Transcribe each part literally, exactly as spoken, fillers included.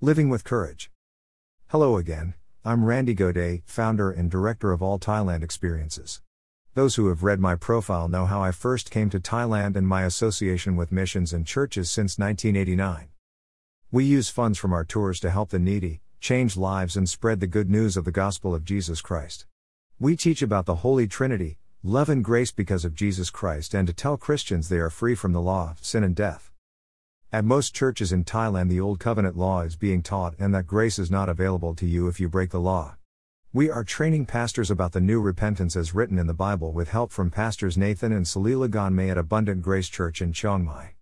Living with Courage. Hello again, I'm Randy Godet, founder and director of All Thailand Experiences. Those who have read my profile know how I first came to Thailand and my association with missions and churches since nineteen eighty-nine. We use funds from our tours to help the needy, change lives and spread the good news of the gospel of Jesus Christ. We teach about the Holy Trinity, love and grace because of Jesus Christ, and to tell Christians they are free from the law, sin and death. At most churches in Thailand, the Old Covenant law is being taught and that grace is not available to you if you break the law. We are training pastors about the new repentance as written in the Bible with help from pastors Nathan and Salila Gonmay at Abundant Grace Church in Chiang Mai.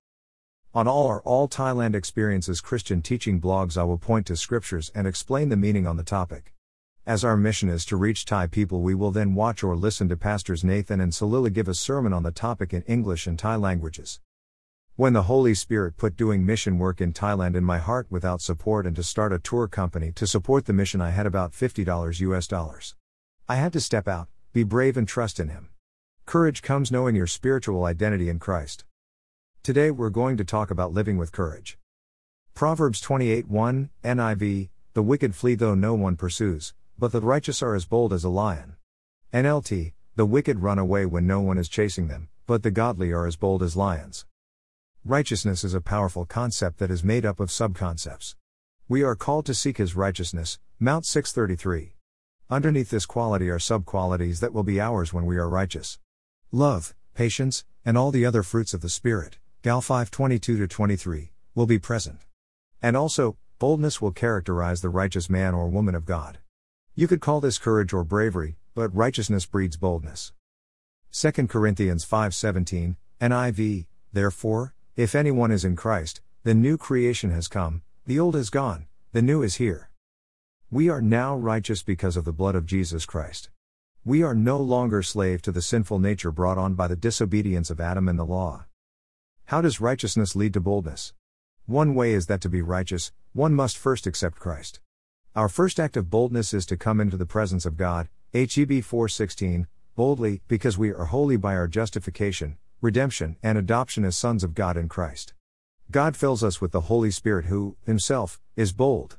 On all our All Thailand Experiences Christian teaching blogs, I will point to scriptures and explain the meaning on the topic. As our mission is to reach Thai people, we will then watch or listen to pastors Nathan and Salila give a sermon on the topic in English and Thai languages. When the Holy Spirit put doing mission work in Thailand in my heart without support and to start a tour company to support the mission, I had about fifty dollars U S dollars. I had to step out, be brave and trust in Him. Courage comes knowing your spiritual identity in Christ. Today we're going to talk about living with courage. Proverbs twenty-eight one, N I V, the wicked flee though no one pursues, but the righteous are as bold as a lion. N L T, the wicked run away when no one is chasing them, but the godly are as bold as lions. Righteousness is a powerful concept that is made up of subconcepts. We are called to seek His righteousness, Mount six thirty-three. Underneath this quality are sub-qualities that will be ours when we are righteous. Love, patience, and all the other fruits of the Spirit, Gal five twenty-two to twenty-three, will be present. And also, boldness will characterize the righteous man or woman of God. You could call this courage or bravery, but righteousness breeds boldness. Second Corinthians five seventeen, N I V, therefore, if anyone is in Christ, the new creation has come, the old is gone, the new is here. We are now righteous because of the blood of Jesus Christ. We are no longer slave to the sinful nature brought on by the disobedience of Adam and the law. How does righteousness lead to boldness? One way is that to be righteous, one must first accept Christ. Our first act of boldness is to come into the presence of God, Hebrews four sixteen, boldly, because we are holy by our justification, redemption, and adoption as sons of God in Christ. God fills us with the Holy Spirit who, Himself, is bold.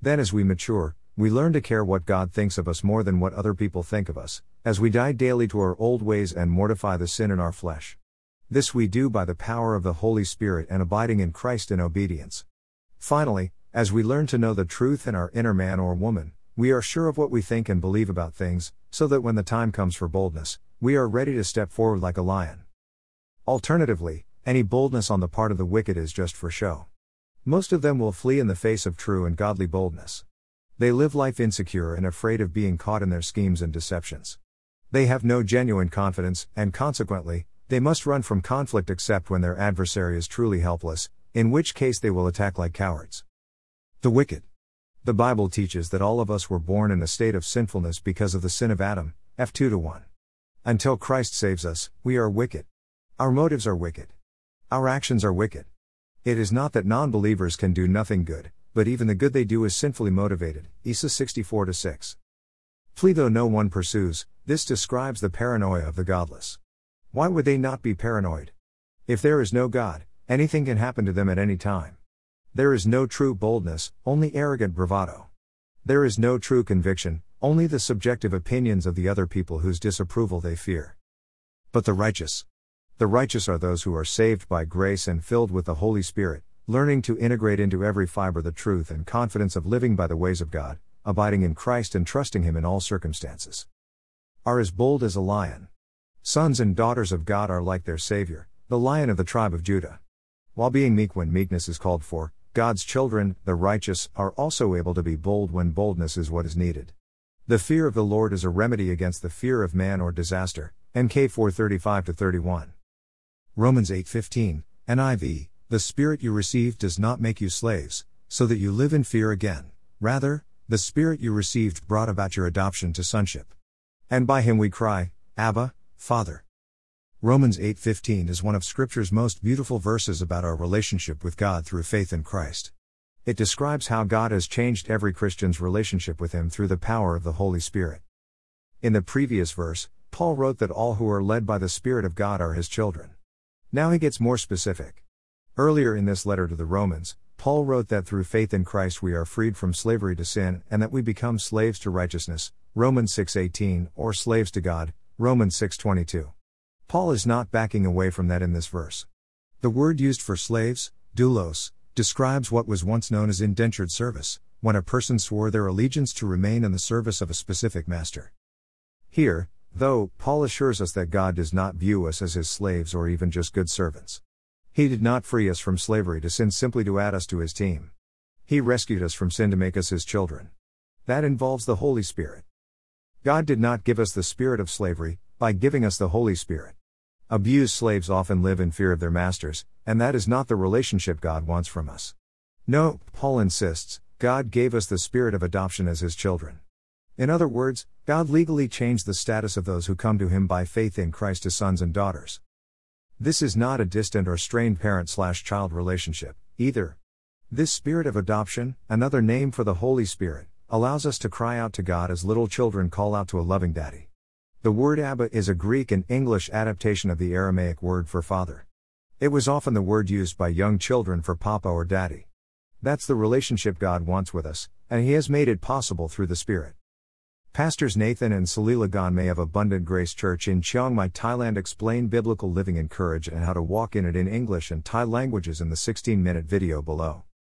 Then as we mature, we learn to care what God thinks of us more than what other people think of us, as we die daily to our old ways and mortify the sin in our flesh. This we do by the power of the Holy Spirit and abiding in Christ in obedience. Finally, as we learn to know the truth in our inner man or woman, we are sure of what we think and believe about things, so that when the time comes for boldness, we are ready to step forward like a lion. Alternatively, any boldness on the part of the wicked is just for show. Most of them will flee in the face of true and godly boldness. They live life insecure and afraid of being caught in their schemes and deceptions. They have no genuine confidence, and consequently, they must run from conflict except when their adversary is truly helpless, in which case they will attack like cowards. The wicked. The Bible teaches that all of us were born in a state of sinfulness because of the sin of Adam, Ephesians two one. Until Christ saves us, we are wicked. Our motives are wicked. Our actions are wicked. It is not that non-believers can do nothing good, but even the good they do is sinfully motivated, Esau sixty-four six. Flee though no one pursues, this describes the paranoia of the godless. Why would they not be paranoid? If there is no God, anything can happen to them at any time. There is no true boldness, only arrogant bravado. There is no true conviction, only the subjective opinions of the other people whose disapproval they fear. But the righteous. The righteous are those who are saved by grace and filled with the Holy Spirit, learning to integrate into every fiber the truth and confidence of living by the ways of God, abiding in Christ and trusting Him in all circumstances. Are as bold as a lion. Sons and daughters of God are like their Savior, the Lion of the tribe of Judah. While being meek when meekness is called for, God's children, the righteous, are also able to be bold when boldness is what is needed. The fear of the Lord is a remedy against the fear of man or disaster, N K four thirty-five to thirty-one. Romans eight fifteen, N I V, the Spirit you received does not make you slaves, so that you live in fear again, rather, the Spirit you received brought about your adoption to sonship. And by Him we cry, Abba, Father. Romans eight fifteen is one of Scripture's most beautiful verses about our relationship with God through faith in Christ. It describes how God has changed every Christian's relationship with Him through the power of the Holy Spirit. In the previous verse, Paul wrote that all who are led by the Spirit of God are His children. Now he gets more specific. Earlier in this letter to the Romans, Paul wrote that through faith in Christ we are freed from slavery to sin and that we become slaves to righteousness, Romans six eighteen, or slaves to God, Romans six twenty-two. Paul is not backing away from that in this verse. The word used for slaves, doulos, describes what was once known as indentured service, when a person swore their allegiance to remain in the service of a specific master. Here, though, Paul assures us that God does not view us as his slaves or even just good servants. He did not free us from slavery to sin simply to add us to his team. He rescued us from sin to make us his children. That involves the Holy Spirit. God did not give us the spirit of slavery, by giving us the Holy Spirit. Abused slaves often live in fear of their masters, and that is not the relationship God wants from us. No, Paul insists, God gave us the spirit of adoption as his children. In other words, God legally changed the status of those who come to him by faith in Christ as sons and daughters. This is not a distant or strained parent-slash-child relationship, either. This spirit of adoption, another name for the Holy Spirit, allows us to cry out to God as little children call out to a loving daddy. The word Abba is a Greek and English adaptation of the Aramaic word for father. It was often the word used by young children for papa or daddy. That's the relationship God wants with us, and he has made it possible through the Spirit. Pastors Nathan and Salila Gonmay of Abundant Grace Church in Chiang Mai, Thailand explain biblical living in courage and how to walk in it in English and Thai languages in the sixteen-minute video below.